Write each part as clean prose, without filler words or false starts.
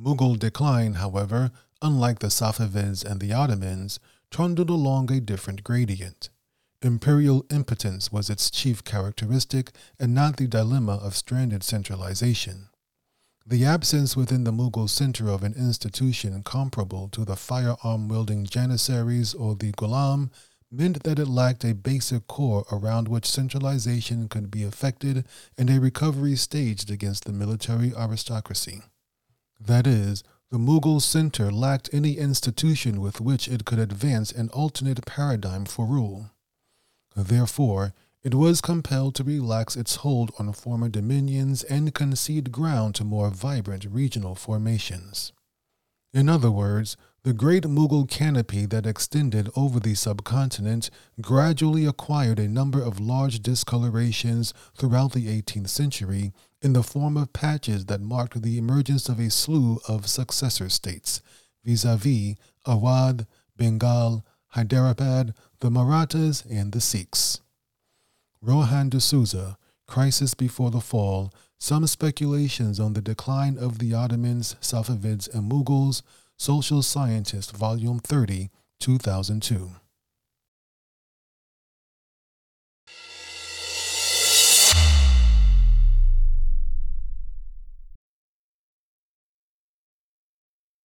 Mughal decline, however, unlike the Safavids and the Ottomans, trundled along a different gradient. Imperial impotence was its chief characteristic and not the dilemma of stranded centralization. The absence within the Mughal center of an institution comparable to the firearm-wielding Janissaries or the Ghulam meant that it lacked a basic core around which centralization could be effected and a recovery staged against the military aristocracy. That is, the Mughal center lacked any institution with which it could advance an alternate paradigm for rule. Therefore, it was compelled to relax its hold on former dominions and concede ground to more vibrant regional formations. In other words, the great Mughal canopy that extended over the subcontinent gradually acquired a number of large discolorations throughout the 18th century in the form of patches that marked the emergence of a slew of successor states, vis-à-vis Awadh, Bengal, Hyderabad, the Marathas, and the Sikhs. Rohan D'Souza, Crisis Before the Fall, Some Speculations on the Decline of the Ottomans, Safavids, and Mughals, Social Scientist, Volume 30, 2002.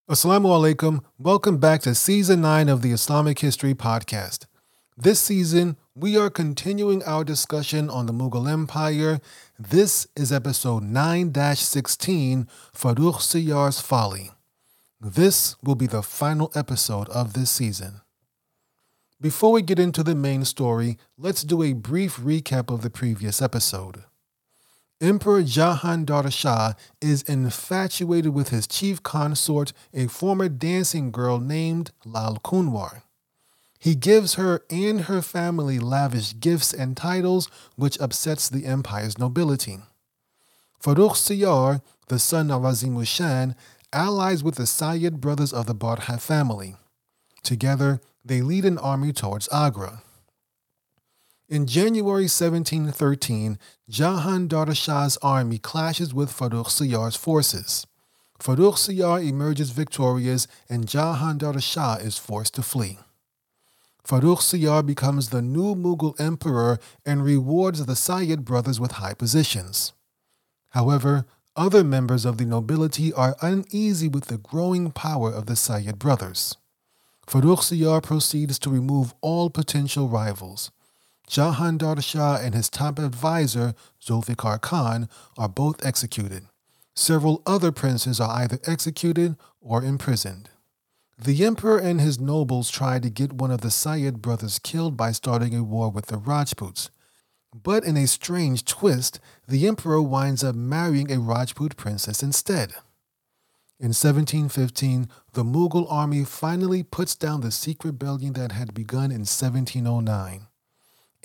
Assalamu alaikum. Welcome back to Season 9 of the Islamic History Podcast. This season, we are continuing our discussion on the Mughal Empire. This is episode 9-16, Farrukh Siyar's Folly. This will be the final episode of this season. Before we get into the main story, let's do a brief recap of the previous episode. Emperor Jahandar Shah is infatuated with his chief consort, a former dancing girl named Lal Kunwar. He gives her and her family lavish gifts and titles, which upsets the empire's nobility. Farrukh Siyar, the son of Wazir-us-Shan, allies with the Sayyid brothers of the Barha family. Together, they lead an army towards Agra. In January 1713, Jahandar Shah's army clashes with Farrukh Siyar's forces. Farrukh Siyar emerges victorious and Jahandar Shah is forced to flee. Farrukh Siyar becomes the new Mughal emperor and rewards the Sayyid brothers with high positions. However, other members of the nobility are uneasy with the growing power of the Sayyid brothers. Farrukh Siyar proceeds to remove all potential rivals. Jahandar Shah and his top advisor, Zulfikar Khan, are both executed. Several other princes are either executed or imprisoned. The emperor and his nobles try to get one of the Sayyid brothers killed by starting a war with the Rajputs. But in a strange twist, the emperor winds up marrying a Rajput princess instead. In 1715, the Mughal army finally puts down the Sikh rebellion that had begun in 1709.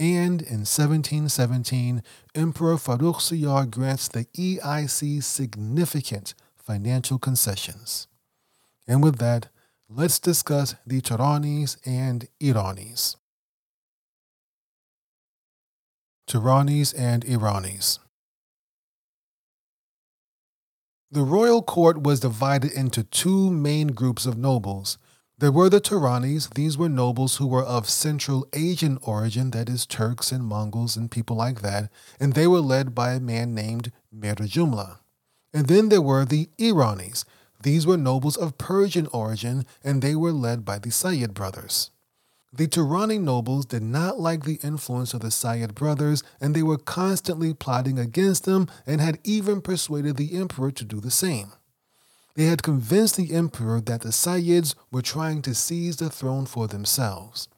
And in 1717, Emperor Farrukh Siyar grants the EIC significant financial concessions. And with that, let's discuss the Tehranis and Iranis. The royal court was divided into two main groups of nobles. There were the Tehranis. These were nobles who were of Central Asian origin, that is, Turks and Mongols and people like that, and they were led by a man named Mir Jumla. And then there were the Iranis. These were nobles of Persian origin, and they were led by the Sayyid brothers. The Tehrani nobles did not like the influence of the Sayyid brothers, and they were constantly plotting against them and had even persuaded the emperor to do the same. They had convinced the emperor that the Sayyids were trying to seize the throne for themselves.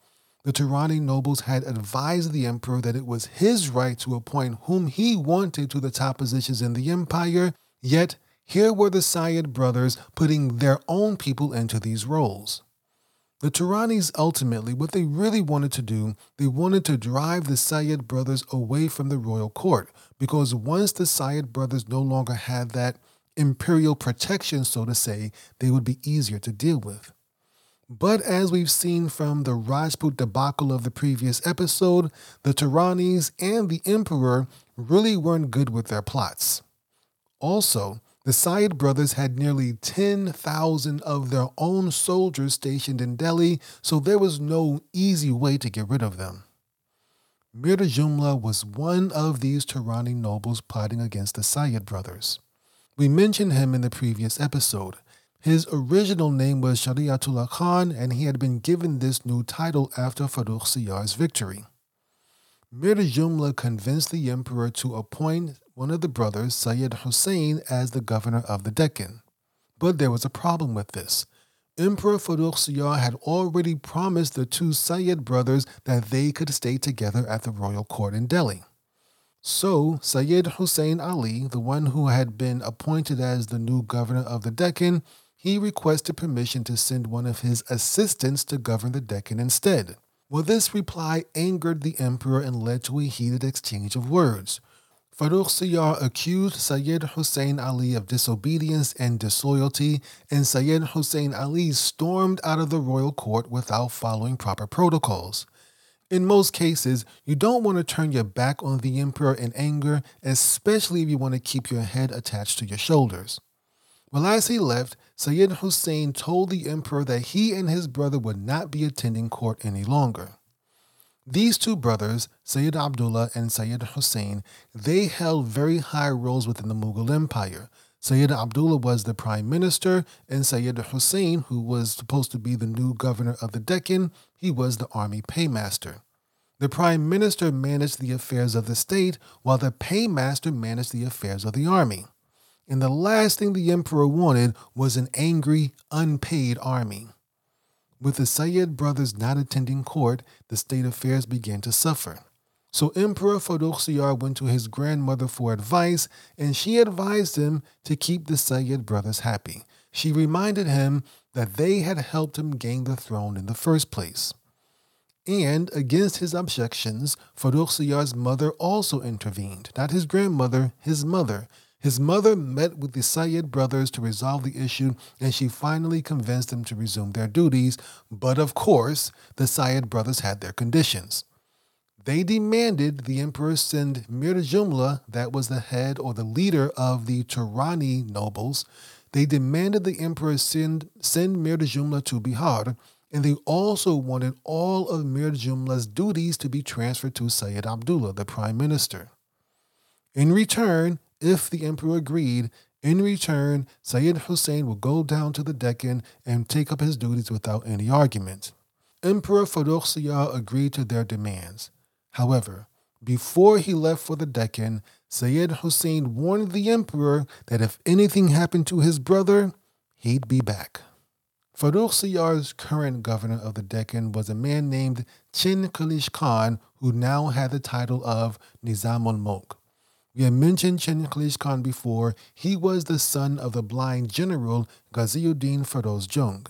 The Tehrani nobles had advised the emperor that it was his right to appoint whom he wanted to the top positions in the empire, yet here were the Sayyid brothers putting their own people into these roles. The Tehranis ultimately, what they really wanted to do, they wanted to drive the Sayyid brothers away from the royal court, because once the Sayyid brothers no longer had that imperial protection, so to say, they would be easier to deal with. But as we've seen from the Rajput debacle of the previous episode, the Tehranis and the emperor really weren't good with their plots. Also, The Sayyid brothers had nearly 10,000 of their own soldiers stationed in Delhi, so there was no easy way to get rid of them. Mir Jumla was one of these Turani nobles plotting against the Sayyid brothers. We mentioned him in the previous episode. His original name was Shariatullah Khan, and he had been given this new title after Farrukh Siyar's victory. Mir Jumla convinced the emperor to appoint one of the brothers, Sayyid Hussain, as the governor of the Deccan. But there was a problem with this. Emperor Farrukh Siyar had already promised the two Sayyid brothers that they could stay together at the royal court in Delhi. So, Sayyid Hussain Ali, the one who had been appointed as the new governor of the Deccan, he requested permission to send one of his assistants to govern the Deccan instead. Well, this reply angered the emperor and led to a heated exchange of words. Farrukh Siyar accused Sayyid Hussain Ali of disobedience and disloyalty, and Sayyid Hussain Ali stormed out of the royal court without following proper protocols. In most cases, you don't want to turn your back on the emperor in anger, especially if you want to keep your head attached to your shoulders. Well, as he left, Sayyid Hussain told the emperor that he and his brother would not be attending court any longer. These two brothers, Sayyid Abdullah and Sayyid Hussain, they held very high roles within the Mughal Empire. Sayyid Abdullah was the prime minister, and Sayyid Hussain, who was supposed to be the new governor of the Deccan, he was the army paymaster. The prime minister managed the affairs of the state, while the paymaster managed the affairs of the army. And the last thing the emperor wanted was an angry, unpaid army. With the Sayyid brothers not attending court, the state affairs began to suffer. So Emperor Farrukh Siyar went to his grandmother for advice, and she advised him to keep the Sayyid brothers happy. She reminded him that they had helped him gain the throne in the first place. And against his objections, Farrukh Siyar's mother also intervened, not his grandmother, his mother. His mother met with the Sayyid brothers to resolve the issue, and she finally convinced them to resume their duties, but of course, the Sayyid brothers had their conditions. They demanded the emperor send Mir Jumla, that was the head or the leader of the Turani nobles. They demanded the emperor send Mir Jumla to Bihar, and they also wanted all of Mir Jumla's duties to be transferred to Sayyid Abdullah, the prime minister. In return, if the emperor agreed, Sayyid Hussain would go down to the Deccan and take up his duties without any argument. Emperor Farrukh Siyar agreed to their demands. However, before he left for the Deccan, Sayyid Hussain warned the emperor that if anything happened to his brother, he'd be back. Farrukh Siyar's current governor of the Deccan was a man named Chin Khalish Khan, who now had the title of Nizam-ul-Mulk. We had mentioned Chin Khalish Khan before. He was the son of the blind general Ghaziuddin Feroz Jung.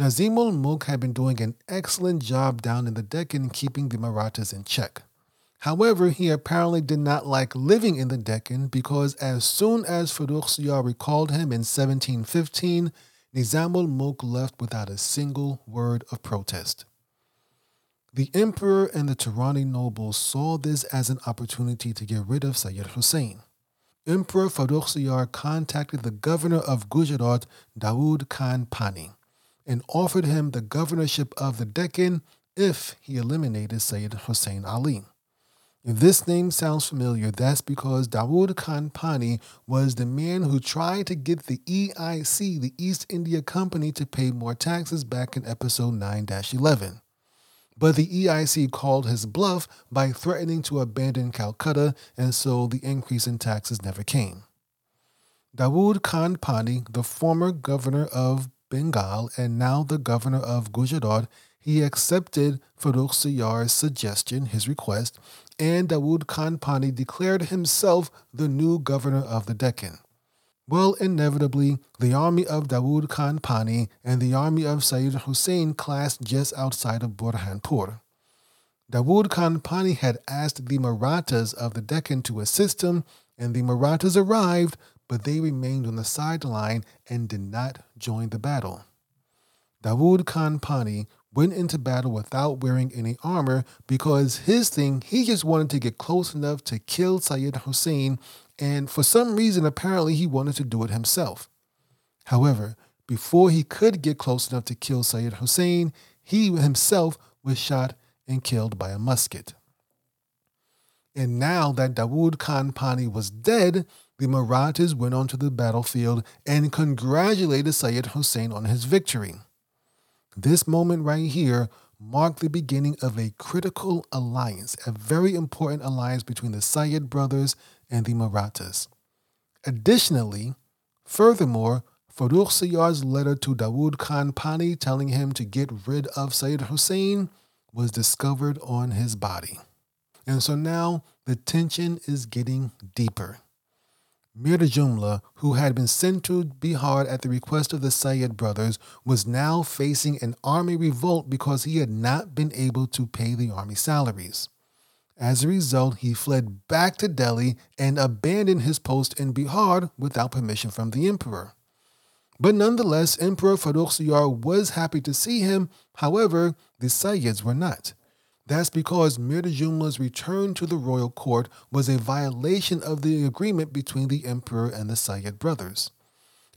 Nazimul-Mulk had been doing an excellent job down in the Deccan keeping the Marathas in check. However, he apparently did not like living in the Deccan because as soon as Farrukh Siyar recalled him in 1715, Nizamul-Mulk left without a single word of protest. The emperor and the Turani nobles saw this as an opportunity to get rid of Sayyid Hussain. Emperor Farrukh Siyar contacted the governor of Gujarat, Dawood Khan Pani, and offered him the governorship of the Deccan if he eliminated Sayyid Hussain Ali. If this name sounds familiar, that's because Dawood Khan Pani was the man who tried to get the EIC, the East India Company, to pay more taxes back in episode 9-11. But the EIC called his bluff by threatening to abandon Calcutta, and so the increase in taxes never came. Dawood Khan Pani, the former governor of Bengal and now the governor of Gujarat, he accepted Farrukh Siyar's suggestion, his request, and Dawood Khan Pani declared himself the new governor of the Deccan. Well, inevitably, the army of Dawood Khan Pani and the army of Sayyid Hussain clashed just outside of Burhanpur. Dawood Khan Pani had asked the Marathas of the Deccan to assist him, and the Marathas arrived, but they remained on the sideline and did not join the battle. Dawood Khan Pani went into battle without wearing any armor because he just wanted to get close enough to kill Sayyid Hussain And for some reason, apparently, he wanted to do it himself. However, before he could get close enough to kill Sayyid Hussain, he himself was shot and killed by a musket. And now that Dawood Khan Pani was dead, the Marathas went onto the battlefield and congratulated Sayyid Hussain on his victory. This moment right here marked the beginning of a critical alliance, a very important alliance between the Sayyid brothers and the Marathas. Additionally, furthermore, Farrukh Siyar's letter to Dawood Khan Pani telling him to get rid of Sayyid Hussain was discovered on his body. And so now the tension is getting deeper. Mir Jumla, who had been sent to Bihar at the request of the Sayyid brothers, was now facing an army revolt because he had not been able to pay the army salaries. As a result, he fled back to Delhi and abandoned his post in Bihar without permission from the emperor. But nonetheless, Emperor Farrukh Siyar was happy to see him. However, the Sayyids were not. That's because Mir Jumla's return to the royal court was a violation of the agreement between the emperor and the Sayyid brothers.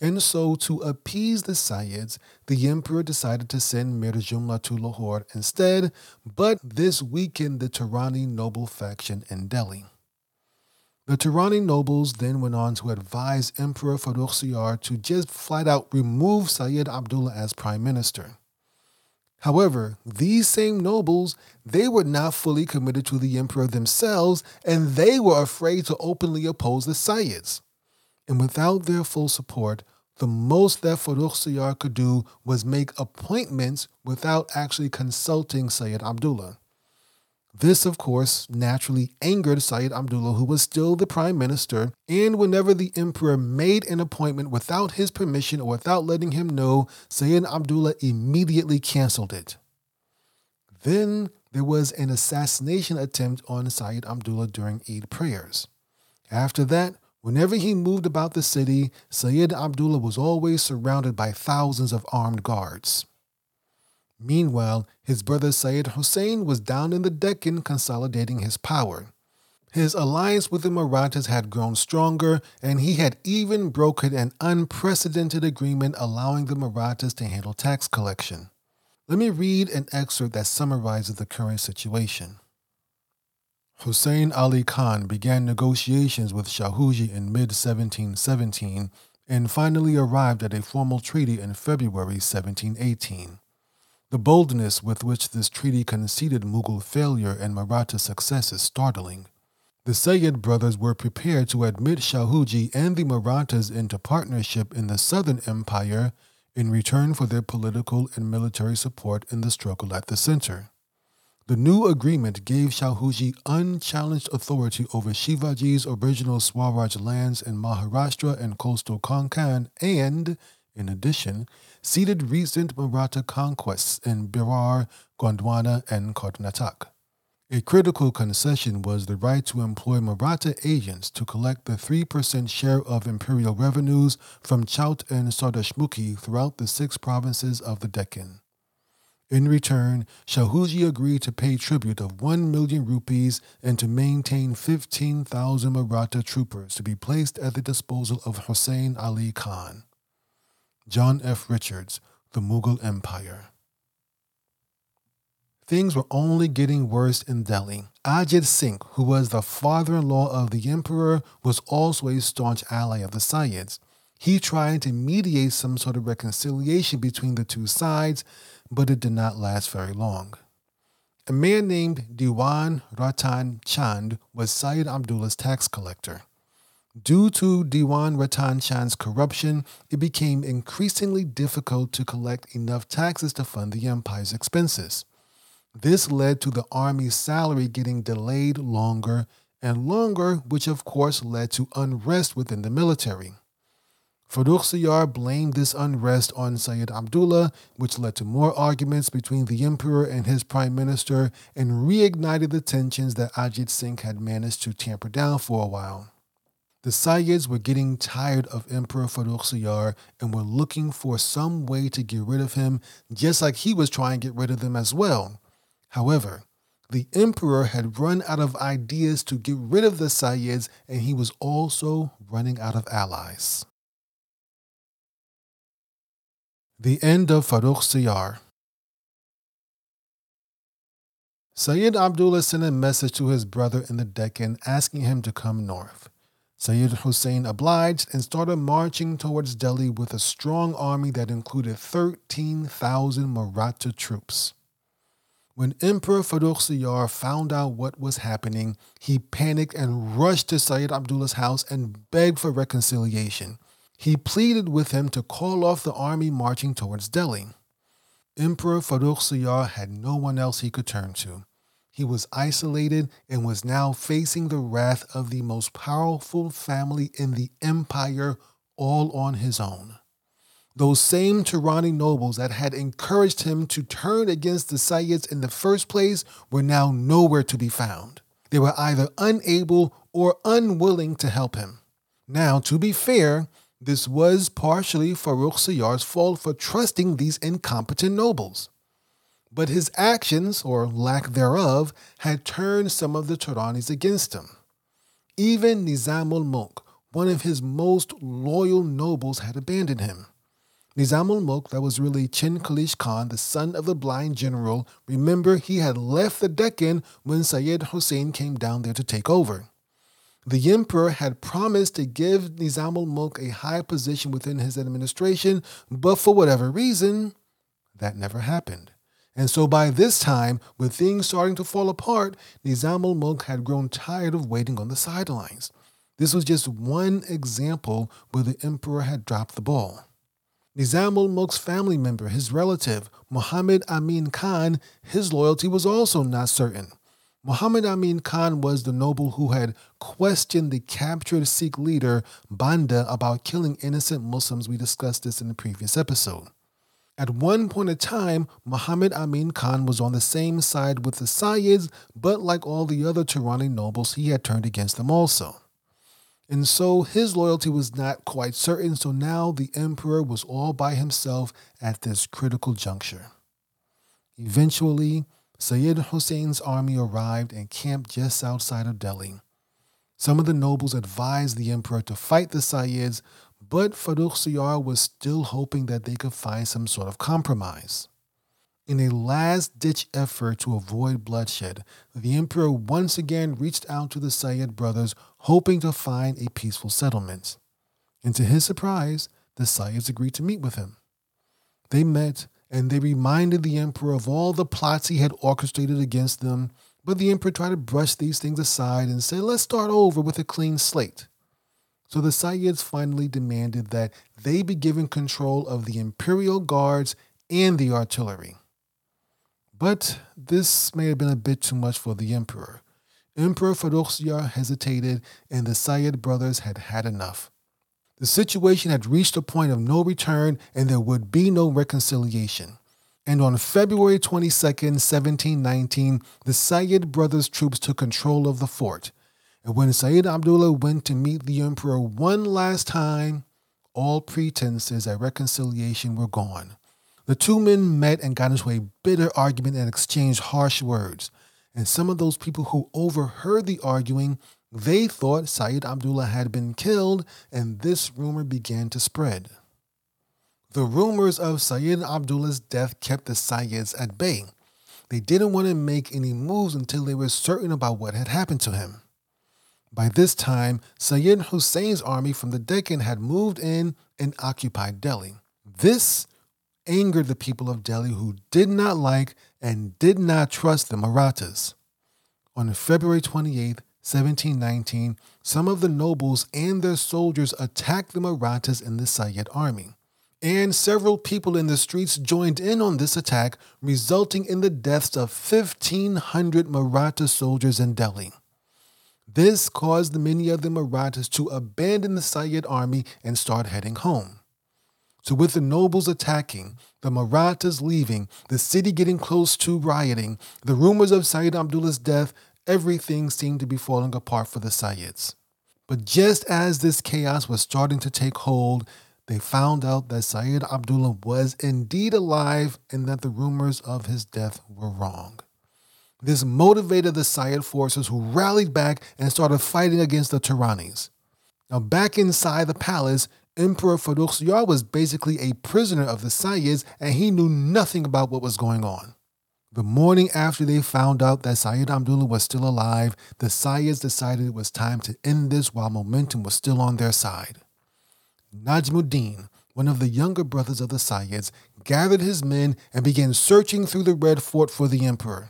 And so, to appease the Sayyids, the emperor decided to send Mir Jumla to Lahore instead, but this weakened the Turani noble faction in Delhi. The Turani nobles then went on to advise Emperor Farrukh Siyar to just flat out remove Sayyid Abdullah as prime minister. However, these same nobles, they were not fully committed to the emperor themselves, and they were afraid to openly oppose the Sayyids. And without their full support, the most that Farrukh Siyar could do was make appointments without actually consulting Sayyid Abdullah. This, of course, naturally angered Sayyid Abdullah, who was still the prime minister, and whenever the emperor made an appointment without his permission or without letting him know, Sayyid Abdullah immediately canceled it. Then there was an assassination attempt on Sayyid Abdullah during Eid prayers. After that, whenever he moved about the city, Sayyid Abdullah was always surrounded by thousands of armed guards. Meanwhile, his brother Sayyid Hussain was down in the Deccan consolidating his power. His alliance with the Marathas had grown stronger, and he had even brokered an unprecedented agreement allowing the Marathas to handle tax collection. Let me read an excerpt that summarizes the current situation. Hussain Ali Khan began negotiations with Shahuji in mid-1717 and finally arrived at a formal treaty in February 1718. The boldness with which this treaty conceded Mughal failure and Maratha success is startling. The Sayyid brothers were prepared to admit Shahuji and the Marathas into partnership in the Southern Empire in return for their political and military support in the struggle at the center. The new agreement gave Shahuji unchallenged authority over Shivaji's original Swaraj lands in Maharashtra and coastal Konkan and, in addition, ceded recent Maratha conquests in Berar, Gondwana, and Karnataka. A critical concession was the right to employ Maratha agents to collect the 3% share of imperial revenues from Chaut and Sardashmukhi throughout the 6 provinces of the Deccan. In return, Shahuji agreed to pay tribute of 1 million rupees and to maintain 15,000 Maratha troopers to be placed at the disposal of Hussain Ali Khan. John F. Richards, The Mughal Empire. Things were only getting worse in Delhi. Ajit Singh, who was the father-in-law of the emperor, was also a staunch ally of the Sayyids. He tried to mediate some sort of reconciliation between the two sides, but it did not last very long. A man named Diwan Ratan Chand was Sayyid Abdullah's tax collector. Due to Diwan Ratan Chand's corruption, it became increasingly difficult to collect enough taxes to fund the empire's expenses. This led to the army's salary getting delayed longer and longer, which of course led to unrest within the military. Farrukh Siyar blamed this unrest on Sayyid Abdullah, which led to more arguments between the emperor and his prime minister and reignited the tensions that Ajit Singh had managed to tamper down for a while. The Sayyids were getting tired of Emperor Farrukh Siyar and were looking for some way to get rid of him, just like he was trying to get rid of them as well. However, The emperor had run out of ideas to get rid of the Sayyids, and he was also running out of allies. The end of Farrukh Siyar. Sayyid Abdullah sent a message to his brother in the Deccan asking him to come north. Sayyid Hussain obliged and started marching towards Delhi with a strong army that included 13,000 Maratha troops. When Emperor Farrukh Siyar found out what was happening, he panicked and rushed to Sayyid Abdullah's house and begged for reconciliation. He pleaded with him to call off the army marching towards Delhi. Emperor Farrukh Siyar had no one else he could turn to. He was isolated and was now facing the wrath of the most powerful family in the empire all on his own. Those same Turani nobles that had encouraged him to turn against the Sayyids in the first place were now nowhere to be found. They were either unable or unwilling to help him. Now, to be fair, this was partially Farrukh Siyar's fault for trusting these incompetent nobles. But his actions, or lack thereof, had turned some of the Turanis against him. Even Nizam-ul-Mulk, one of his most loyal nobles, had abandoned him. Nizam-ul-Mulk, that was really Chin Khalish Khan, the son of the blind general, remember he had left the Deccan when Sayyid Hussain came down there to take over. The emperor had promised to give Nizam-ul-Mulk a high position within his administration, but for whatever reason, that never happened. And so by this time, with things starting to fall apart, Nizam-ul-Mulk had grown tired of waiting on the sidelines. This was just one example where the emperor had dropped the ball. Nizam-ul-Mulk's family member, his relative, Muhammad Amin Khan, his loyalty was also not certain. Muhammad Amin Khan was the noble who had questioned the captured Sikh leader Banda about killing innocent Muslims. We discussed this in the previous episode. At one point in time, Muhammad Amin Khan was on the same side with the Sayyids, but like all the other Turani nobles, he had turned against them also. And so his loyalty was not quite certain, so now the emperor was all by himself at this critical juncture. Eventually, Sayyid Hussein's army arrived and camped just outside of Delhi. Some of the nobles advised the emperor to fight the Sayyids, but Farrukh Siyar was still hoping that they could find some sort of compromise. In a last-ditch effort to avoid bloodshed, the emperor once again reached out to the Sayyid brothers, hoping to find a peaceful settlement. And to his surprise, the Sayyids agreed to meet with him. They met, and they reminded the emperor of all the plots he had orchestrated against them, but the emperor tried to brush these things aside and said, let's start over with a clean slate. So the Sayyids finally demanded that they be given control of the imperial guards and the artillery. But this may have been a bit too much for the emperor. Emperor Farrukh Siyar hesitated, and the Sayyid brothers had had enough. The situation had reached a point of no return, and there would be no reconciliation. And on February 22, 1719, the Sayyid brothers' troops took control of the fort. And when Sayyid Abdullah went to meet the emperor one last time, all pretenses at reconciliation were gone. The two men met and got into a bitter argument and exchanged harsh words. And some of those people who overheard the arguing, they thought Sayyid Abdullah had been killed, and this rumor began to spread. The rumors of Sayyid Abdullah's death kept the Sayyids at bay. They didn't want to make any moves until they were certain about what had happened to him. By this time, Sayyid Hussein's army from the Deccan had moved in and occupied Delhi. This angered the people of Delhi, who did not like and did not trust the Marathas. On February 28th, 1719, some of the nobles and their soldiers attacked the Marathas in the Sayyid army. And several people in the streets joined in on this attack, resulting in the deaths of 1,500 Maratha soldiers in Delhi. This caused many of the Marathas to abandon the Sayyid army and start heading home. So with the nobles attacking, the Marathas leaving, the city getting close to rioting, the rumors of Sayyid Abdullah's death, everything seemed to be falling apart for the Sayyids. But just as this chaos was starting to take hold, they found out that Sayyid Abdullah was indeed alive and that the rumors of his death were wrong. This motivated the Sayyid forces, who rallied back and started fighting against the Tehranis. Now, back inside the palace, Emperor Farrukh Siyar was basically a prisoner of the Sayyids, and he knew nothing about what was going on. The morning after they found out that Sayyid Abdullah was still alive, the Sayyids decided it was time to end this while momentum was still on their side. Najmuddin, one of the younger brothers of the Sayyids, gathered his men and began searching through the Red Fort for the emperor.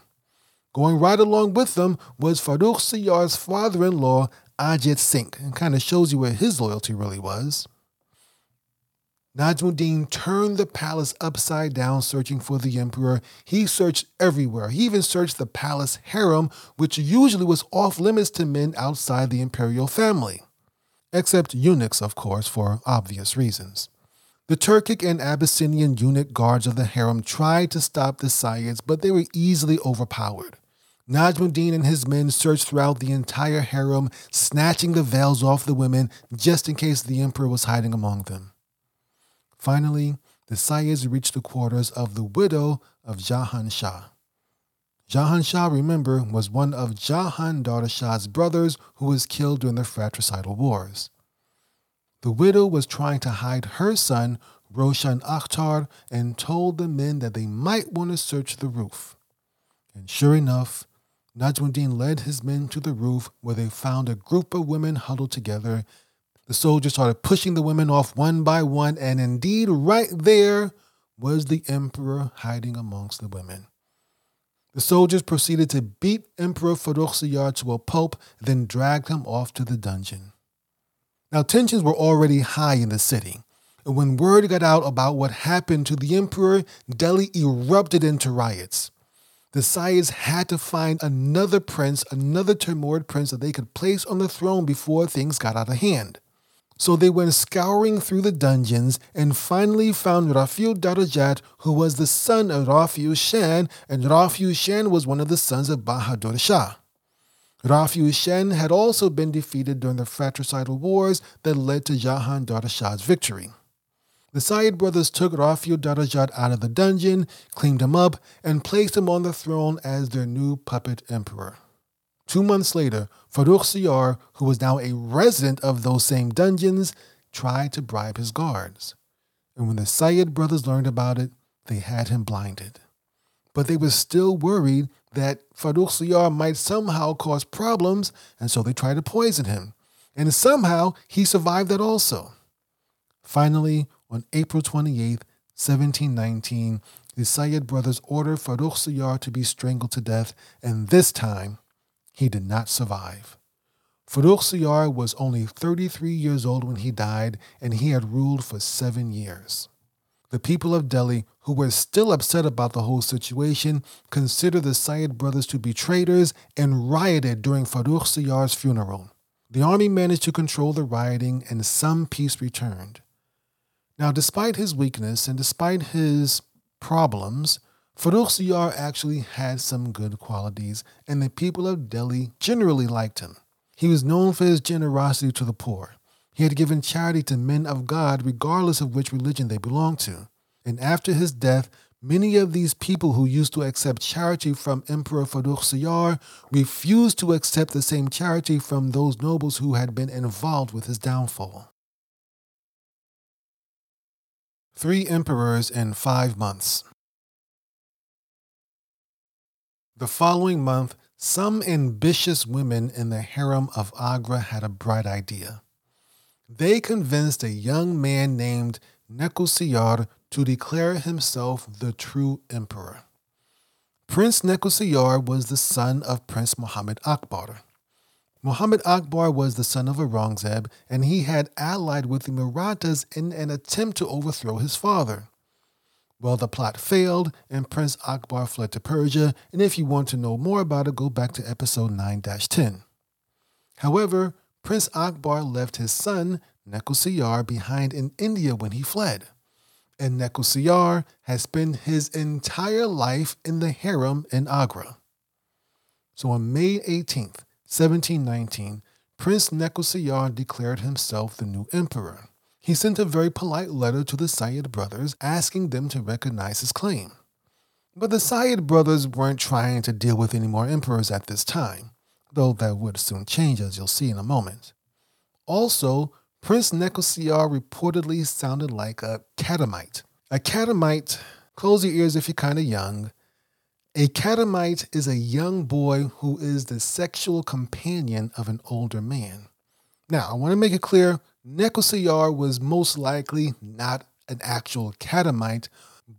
Going right along with them was Farrukh Siyar's father-in-law, Ajit Singh, and kind of shows you where his loyalty really was. Najmuddin turned the palace upside down searching for the emperor. He searched everywhere. He even searched the palace harem, which usually was off limits to men outside the imperial family. Except eunuchs, of course, for obvious reasons. The Turkic and Abyssinian eunuch guards of the harem tried to stop the Sayyids, but they were easily overpowered. Najmuddin and his men searched throughout the entire harem, snatching the veils off the women just in case the emperor was hiding among them. Finally, the Sayyids reached the quarters of the widow of Jahan Shah. Jahan Shah, remember, was one of Jahandar Shah's brothers who was killed during the fratricidal wars. The widow was trying to hide her son, Roshan Akhtar, and told the men that they might want to search the roof. And sure enough, Najmuddin led his men to the roof, where they found a group of women huddled together. The soldiers started pushing the women off one by one, and indeed, right there was the emperor hiding amongst the women. The soldiers proceeded to beat Emperor Farrukh Siyar to a pulp, then dragged him off to the dungeon. Now, tensions were already high in the city, and when word got out about what happened to the emperor, Delhi erupted into riots. The Sayyids had to find another prince, another Timurid prince that they could place on the throne before things got out of hand. So they went scouring through the dungeons and finally found Rafi ud-Darajat, who was the son of Rafi ush-Shan, and Rafi ush-Shan was one of the sons of Bahadur Shah. Rafi ush-Shan had also been defeated during the fratricidal wars that led to Jahandar Shah's victory. The Sayyid brothers took Rafi ud-Darajat out of the dungeon, cleaned him up, and placed him on the throne as their new puppet emperor. 2 months later, Farrukh Siyar, who was now a resident of those same dungeons, tried to bribe his guards. And when the Sayyid brothers learned about it, they had him blinded. But they were still worried that Farrukh Siyar might somehow cause problems, and so they tried to poison him. And somehow, he survived that also. Finally, on April 28, 1719, the Sayyid brothers ordered Farrukh Siyar to be strangled to death, and this time, he did not survive. Farrukh Siyar was only 33 years old when he died, and he had ruled for 7 years. The people of Delhi, who were still upset about the whole situation, considered the Sayyid brothers to be traitors and rioted during Farrukh Siyar's funeral. The army managed to control the rioting, and some peace returned. Now, despite his weakness and despite his problems, Farrukh Siyar actually had some good qualities, and the people of Delhi generally liked him. He was known for his generosity to the poor. He had given charity to men of God, regardless of which religion they belonged to. And after his death, many of these people who used to accept charity from Emperor Farrukh Siyar refused to accept the same charity from those nobles who had been involved with his downfall. 3 emperors in 5 months. The following month, some ambitious women in the harem of Agra had a bright idea. They convinced a young man named Nekusiyar to declare himself the true emperor. Prince Nekusiyar was the son of Prince Muhammad Akbar. Muhammad Akbar was the son of Aurangzeb, and he had allied with the Marathas in an attempt to overthrow his father. Well, the plot failed, and Prince Akbar fled to Persia, and if you want to know more about it, go back to episode 9-10. However, Prince Akbar left his son, Nekusiyar, behind in India when he fled. And Nekusiyar has spent his entire life in the harem in Agra. So on May 18th, 1719, Prince Nekusiyar declared himself the new emperor. He sent a very polite letter to the Sayyid brothers asking them to recognize his claim. But the Sayyid brothers weren't trying to deal with any more emperors at this time, though that would soon change, as you'll see in a moment. Also, Prince Nekusiyar reportedly sounded like a Katamite. A Katamite, close your ears if you're kind of young, a Katamite is a young boy who is the sexual companion of an older man. Now, I want to make it clear, Nekusiyar was most likely not an actual Katamite,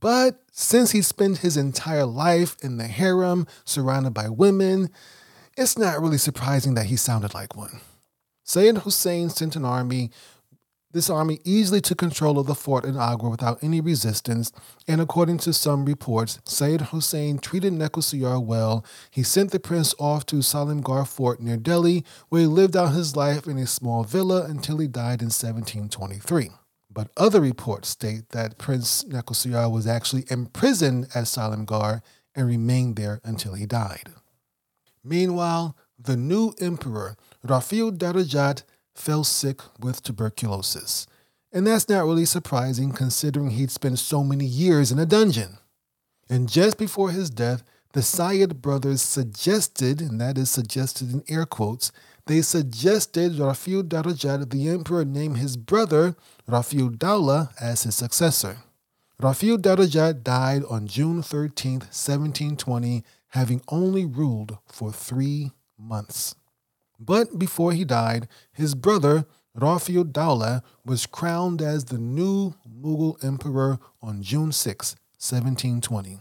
but since he spent his entire life in the harem surrounded by women, it's not really surprising that he sounded like one. Sayyid Hussain sent an army. This army easily took control of the fort in Agra without any resistance, and according to some reports, Sayyid Hussain treated Nekusiyar well. He sent the prince off to Salimgar Fort near Delhi, where he lived out his life in a small villa until he died in 1723. But other reports state that Prince Nekusiyar was actually imprisoned at Salimgar and remained there until he died. Meanwhile, the new emperor, Rafi ud-Darajat, fell sick with tuberculosis. And that's not really surprising considering he'd spent so many years in a dungeon. And just before his death, the Sayyid brothers suggested, and that is suggested in air quotes, they suggested Rafi ud-Darajat, the emperor, name his brother, Rafi ud-Daulah, as his successor. Rafi ud-Darajat died on June 13, 1720, having only ruled for 3 months. But before he died, his brother, Rafi ud-Daulah, was crowned as the new Mughal emperor on June 6, 1720.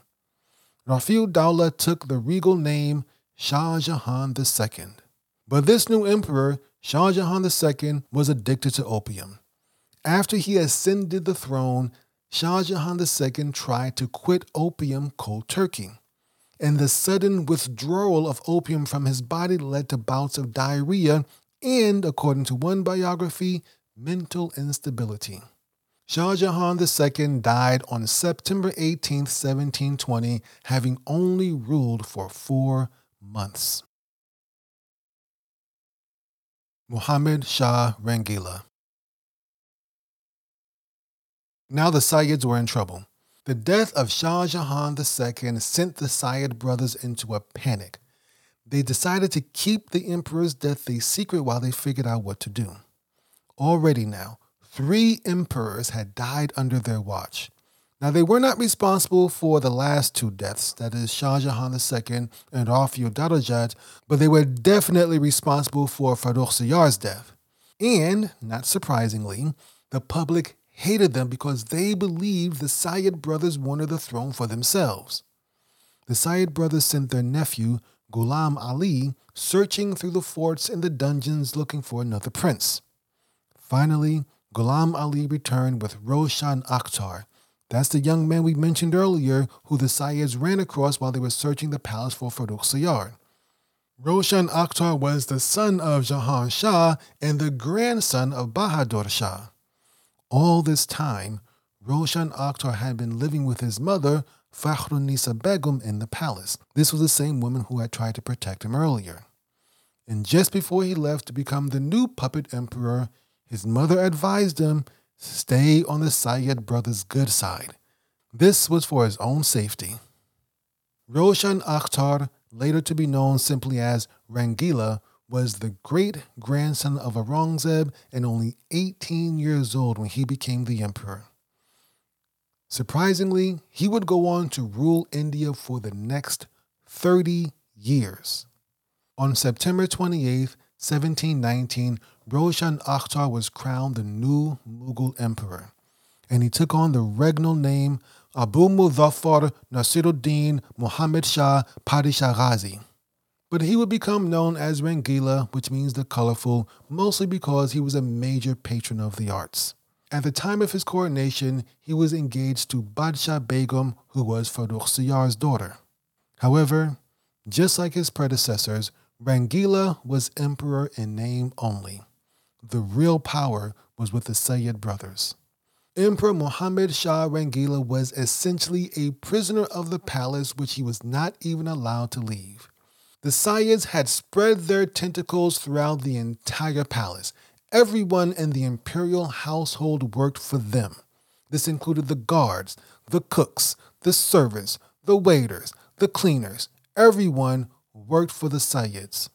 Rafi ud-Daulah took the regal name Shah Jahan II. But this new emperor, Shah Jahan II, was addicted to opium. After he ascended the throne, Shah Jahan II tried to quit opium cold turkey, and the sudden withdrawal of opium from his body led to bouts of diarrhea and, according to one biography, mental instability. Shah Jahan II died on September 18, 1720, having only ruled for 4 months. Muhammad Shah Rangila. Now the Sayyids were in trouble. The death of Shah Jahan II sent the Sayyid brothers into a panic. They decided to keep the emperor's death a secret while they figured out what to do. Already now, 3 emperors had died under their watch. Now, they were not responsible for the last 2 deaths, that is Shah Jahan II and Rafi ud-Darajat, but they were definitely responsible for Farrukh Siyar's death. And, not surprisingly, the public hated them because they believed the Sayyid brothers wanted the throne for themselves. The Sayyid brothers sent their nephew, Ghulam Ali, searching through the forts and the dungeons looking for another prince. Finally, Ghulam Ali returned with Roshan Akhtar. That's the young man we mentioned earlier who the Sayyids ran across while they were searching the palace for Farrukh Siyar. Roshan Akhtar was the son of Jahan Shah and the grandson of Bahadur Shah. All this time, Roshan Akhtar had been living with his mother, Fakhrunisa Begum, in the palace. This was the same woman who had tried to protect him earlier. And just before he left to become the new puppet emperor, his mother advised him, stay on the Sayyid brothers' good side. This was for his own safety. Roshan Akhtar, later to be known simply as Rangila, was the great-grandson of Aurangzeb and only 18 years old when he became the emperor. Surprisingly, he would go on to rule India for the next 30 years. On September 28, 1719, Roshan Akhtar was crowned the new Mughal emperor, and he took on the regnal name Abu Muzaffar Nasiruddin Muhammad Shah Padishah Ghazi. But he would become known as Rangila, which means the colorful, mostly because he was a major patron of the arts. At the time of his coronation, he was engaged to Badshah Begum, who was Farrukh Siyar's daughter. However, just like his predecessors, Rangila was emperor in name only. The real power was with the Sayyid brothers. Emperor Muhammad Shah Rangila was essentially a prisoner of the palace, which he was not even allowed to leave. The Sayyids had spread their tentacles throughout the entire palace. Everyone in the imperial household worked for them. This included the guards, the cooks, the servants, The waiters, the cleaners, everyone worked for the Sayyids.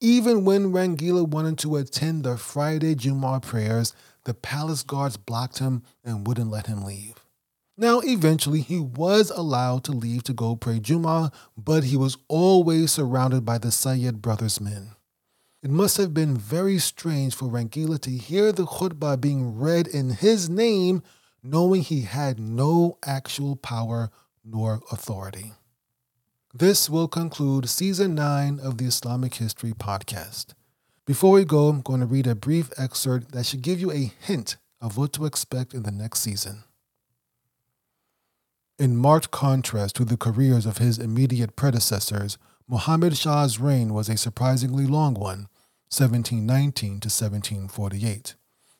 Even when Rangila wanted to attend the Friday Jummah prayers, the palace guards blocked him and wouldn't let him leave. Now, eventually, he was allowed to leave to go pray Jummah, but he was always surrounded by the Sayyid brothers' men. It must have been very strange for Rangila to hear the khutbah being read in his name, knowing he had no actual power nor authority. This will conclude Season 9 of the Islamic History Podcast. Before we go, I'm going to read a brief excerpt that should give you a hint of what to expect in the next season. In marked contrast to the careers of his immediate predecessors, Muhammad Shah's reign was a surprisingly long one, 1719 to 1748.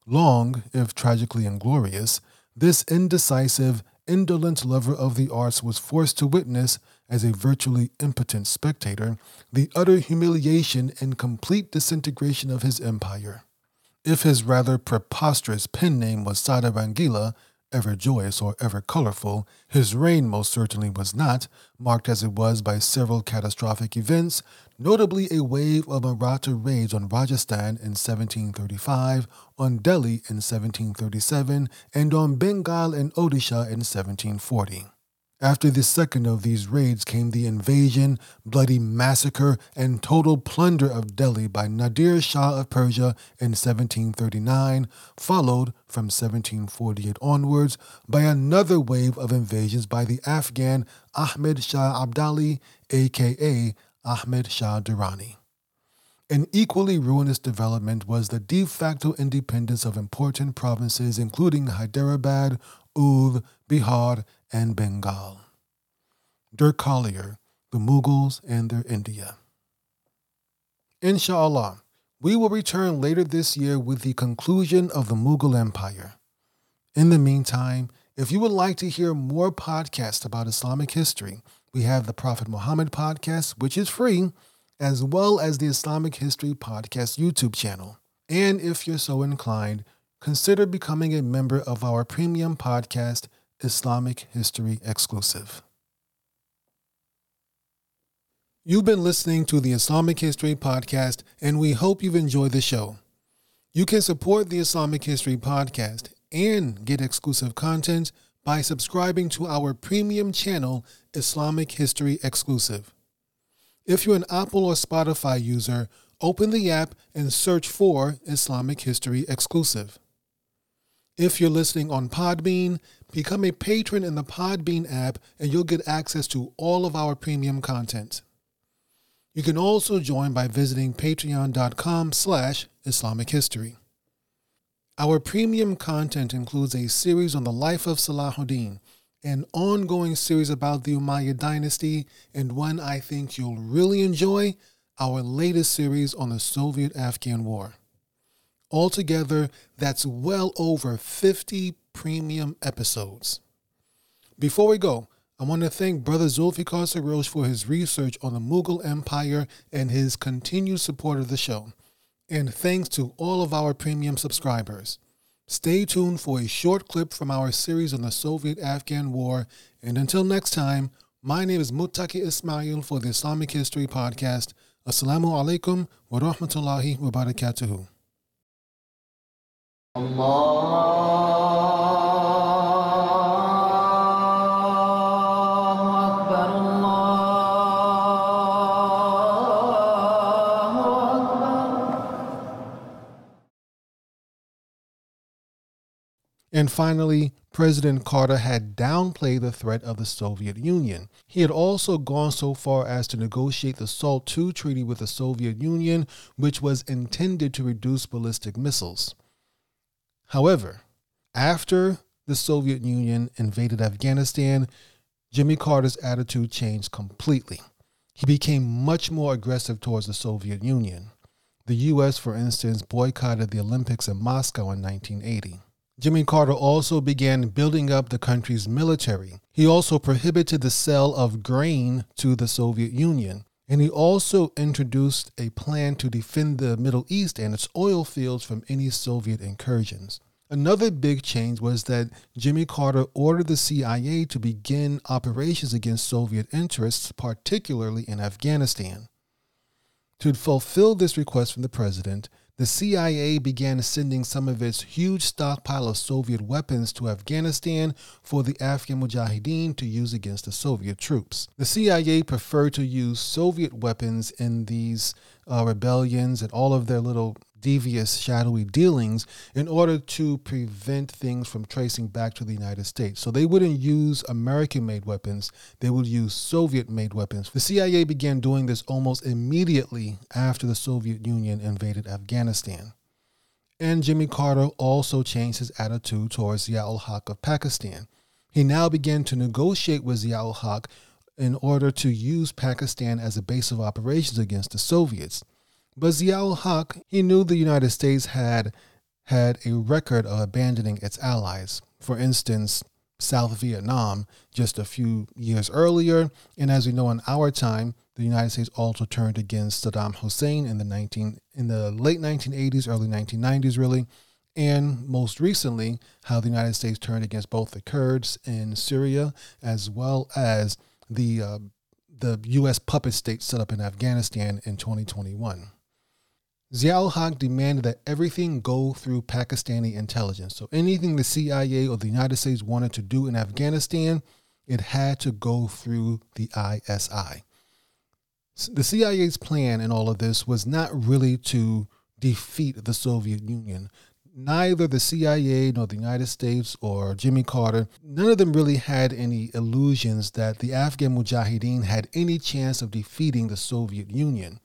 Long, if tragically inglorious, this indecisive, indolent lover of the arts was forced to witness, as a virtually impotent spectator, the utter humiliation and complete disintegration of his empire. If his rather preposterous pen name was Sada Rangila, ever joyous or ever colorful, his reign most certainly was not, marked as it was by several catastrophic events, notably a wave of Maratha raids on Rajasthan in 1735, on Delhi in 1737, and on Bengal and Odisha in 1740. After the second of these raids came the invasion, bloody massacre, and total plunder of Delhi by Nadir Shah of Persia in 1739, followed, from 1748 onwards, by another wave of invasions by the Afghan Ahmed Shah Abdali, a.k.a. Ahmed Shah Durrani. An equally ruinous development was the de facto independence of important provinces including Hyderabad, Oudh, Bihar, and Bengal. Dirk Collier, The Mughals and Their India. Inshallah, we will return later this year with the conclusion of the Mughal Empire. In the meantime, if you would like to hear more podcasts about Islamic history, we have the Prophet Muhammad podcast, which is free, as well as the Islamic History Podcast YouTube channel. And if you're so inclined, consider becoming a member of our premium podcast, Islamic History Exclusive. You've been listening to the Islamic History Podcast, and we hope you've enjoyed the show. You can support the Islamic History Podcast and get exclusive content by subscribing to our premium channel, Islamic History Exclusive. If you're an Apple or Spotify user, open the app and search for Islamic History Exclusive. If you're listening on Podbean, become a patron in the Podbean app and you'll get access to all of our premium content. You can also join by visiting patreon.com/Islamic History. Our premium content includes a series on the life of Salahuddin, an ongoing series about the Umayyad dynasty, and one I think you'll really enjoy, our latest series on the Soviet-Afghan War. Altogether, that's well over 50 premium episodes. Before we go, I want to thank Brother Zulfikar Saroj for his research on the Mughal Empire and his continued support of the show. And thanks to all of our premium subscribers. Stay tuned for a short clip from our series on the Soviet-Afghan War. And until next time, my name is Muttaqi Ismail for the Islamic History Podcast. Assalamu alaikum wa rahmatullahi wa barakatuhu. And finally, President Carter had downplayed the threat of the Soviet Union. He had also gone so far as to negotiate the SALT II Treaty with the Soviet Union, which was intended to reduce ballistic missiles. However, after the Soviet Union invaded Afghanistan, Jimmy Carter's attitude changed completely. He became much more aggressive towards the Soviet Union. The U.S., for instance, boycotted the Olympics in Moscow in 1980. Jimmy Carter also began building up the country's military. He also prohibited the sale of grain to the Soviet Union. And he also introduced a plan to defend the Middle East and its oil fields from any Soviet incursions. Another big change was that Jimmy Carter ordered the CIA to begin operations against Soviet interests, particularly in Afghanistan. To fulfill this request from the president, the CIA began sending some of its huge stockpile of Soviet weapons to Afghanistan for the Afghan Mujahideen to use against the Soviet troops. The CIA preferred to use Soviet weapons in these rebellions and all of their little devious, shadowy dealings in order to prevent things from tracing back to the United States. So they wouldn't use American-made weapons. They would use Soviet-made weapons. The CIA began doing this almost immediately after the Soviet Union invaded Afghanistan. And Jimmy Carter also changed his attitude towards Zia-ul-Haq of Pakistan. He now began to negotiate with Zia-ul-Haq in order to use Pakistan as a base of operations against the Soviets. But Zia-ul-Haq, he knew the United States had a record of abandoning its allies. For instance, South Vietnam just a few years earlier. And as we know, in our time, the United States also turned against Saddam Hussein in the late 1980s, early 1990s, really. And most recently, how the United States turned against both the Kurds in Syria as well as the U.S. puppet state set up in Afghanistan in 2021. Zia-ul-Haq demanded that everything go through Pakistani intelligence. So anything the CIA or the United States wanted to do in Afghanistan, it had to go through the ISI. The CIA's plan in all of this was not really to defeat the Soviet Union. Neither the CIA nor the United States or Jimmy Carter, none of them really had any illusions that the Afghan Mujahideen had any chance of defeating the Soviet Union.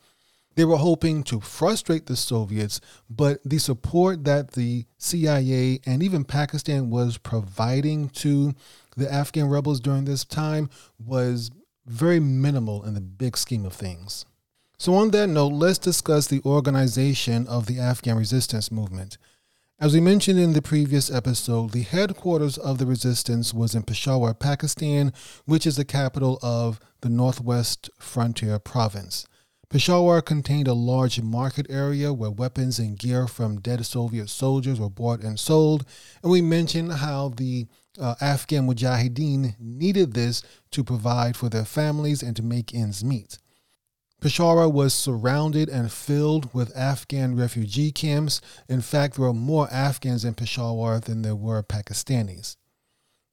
They were hoping to frustrate the Soviets, but the support that the CIA and even Pakistan was providing to the Afghan rebels during this time was very minimal in the big scheme of things. So on that note, let's discuss the organization of the Afghan resistance movement. As we mentioned in the previous episode, the headquarters of the resistance was in Peshawar, Pakistan, which is the capital of the Northwest Frontier Province. Peshawar contained a large market area where weapons and gear from dead Soviet soldiers were bought and sold, and we mentioned how the Afghan Mujahideen needed this to provide for their families and to make ends meet. Peshawar was surrounded and filled with Afghan refugee camps. In fact, there were more Afghans in Peshawar than there were Pakistanis.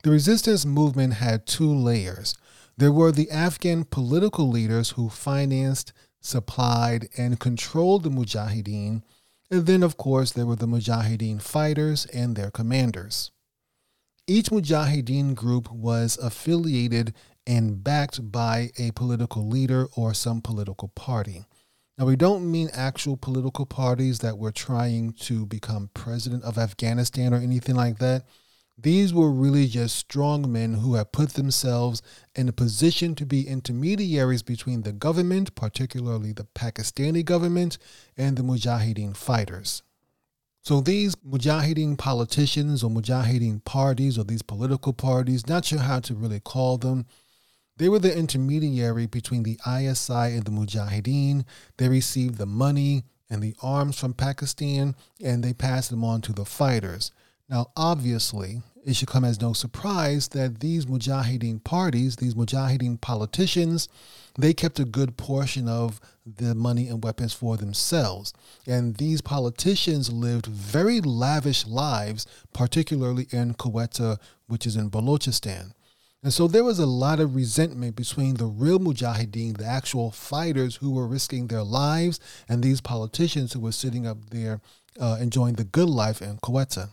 The resistance movement had two layers. There were the Afghan political leaders who financed, supplied, and controlled the Mujahideen. And then, of course, there were the Mujahideen fighters and their commanders. Each Mujahideen group was affiliated and backed by a political leader or some political party. Now, we don't mean actual political parties that were trying to become president of Afghanistan or anything like that. These were really just strong men who had put themselves in a position to be intermediaries between the government, particularly the Pakistani government, and the Mujahideen fighters. So these Mujahideen politicians or Mujahideen parties or these political parties, not sure how to really call them, they were the intermediary between the ISI and the Mujahideen. They received the money and the arms from Pakistan, and they passed them on to the fighters. Now, obviously, it should come as no surprise that these Mujahideen parties, these Mujahideen politicians, they kept a good portion of the money and weapons for themselves. And these politicians lived very lavish lives, particularly in Quetta, which is in Balochistan. And so there was a lot of resentment between the real Mujahideen, the actual fighters who were risking their lives, and these politicians who were sitting up there enjoying the good life in Quetta.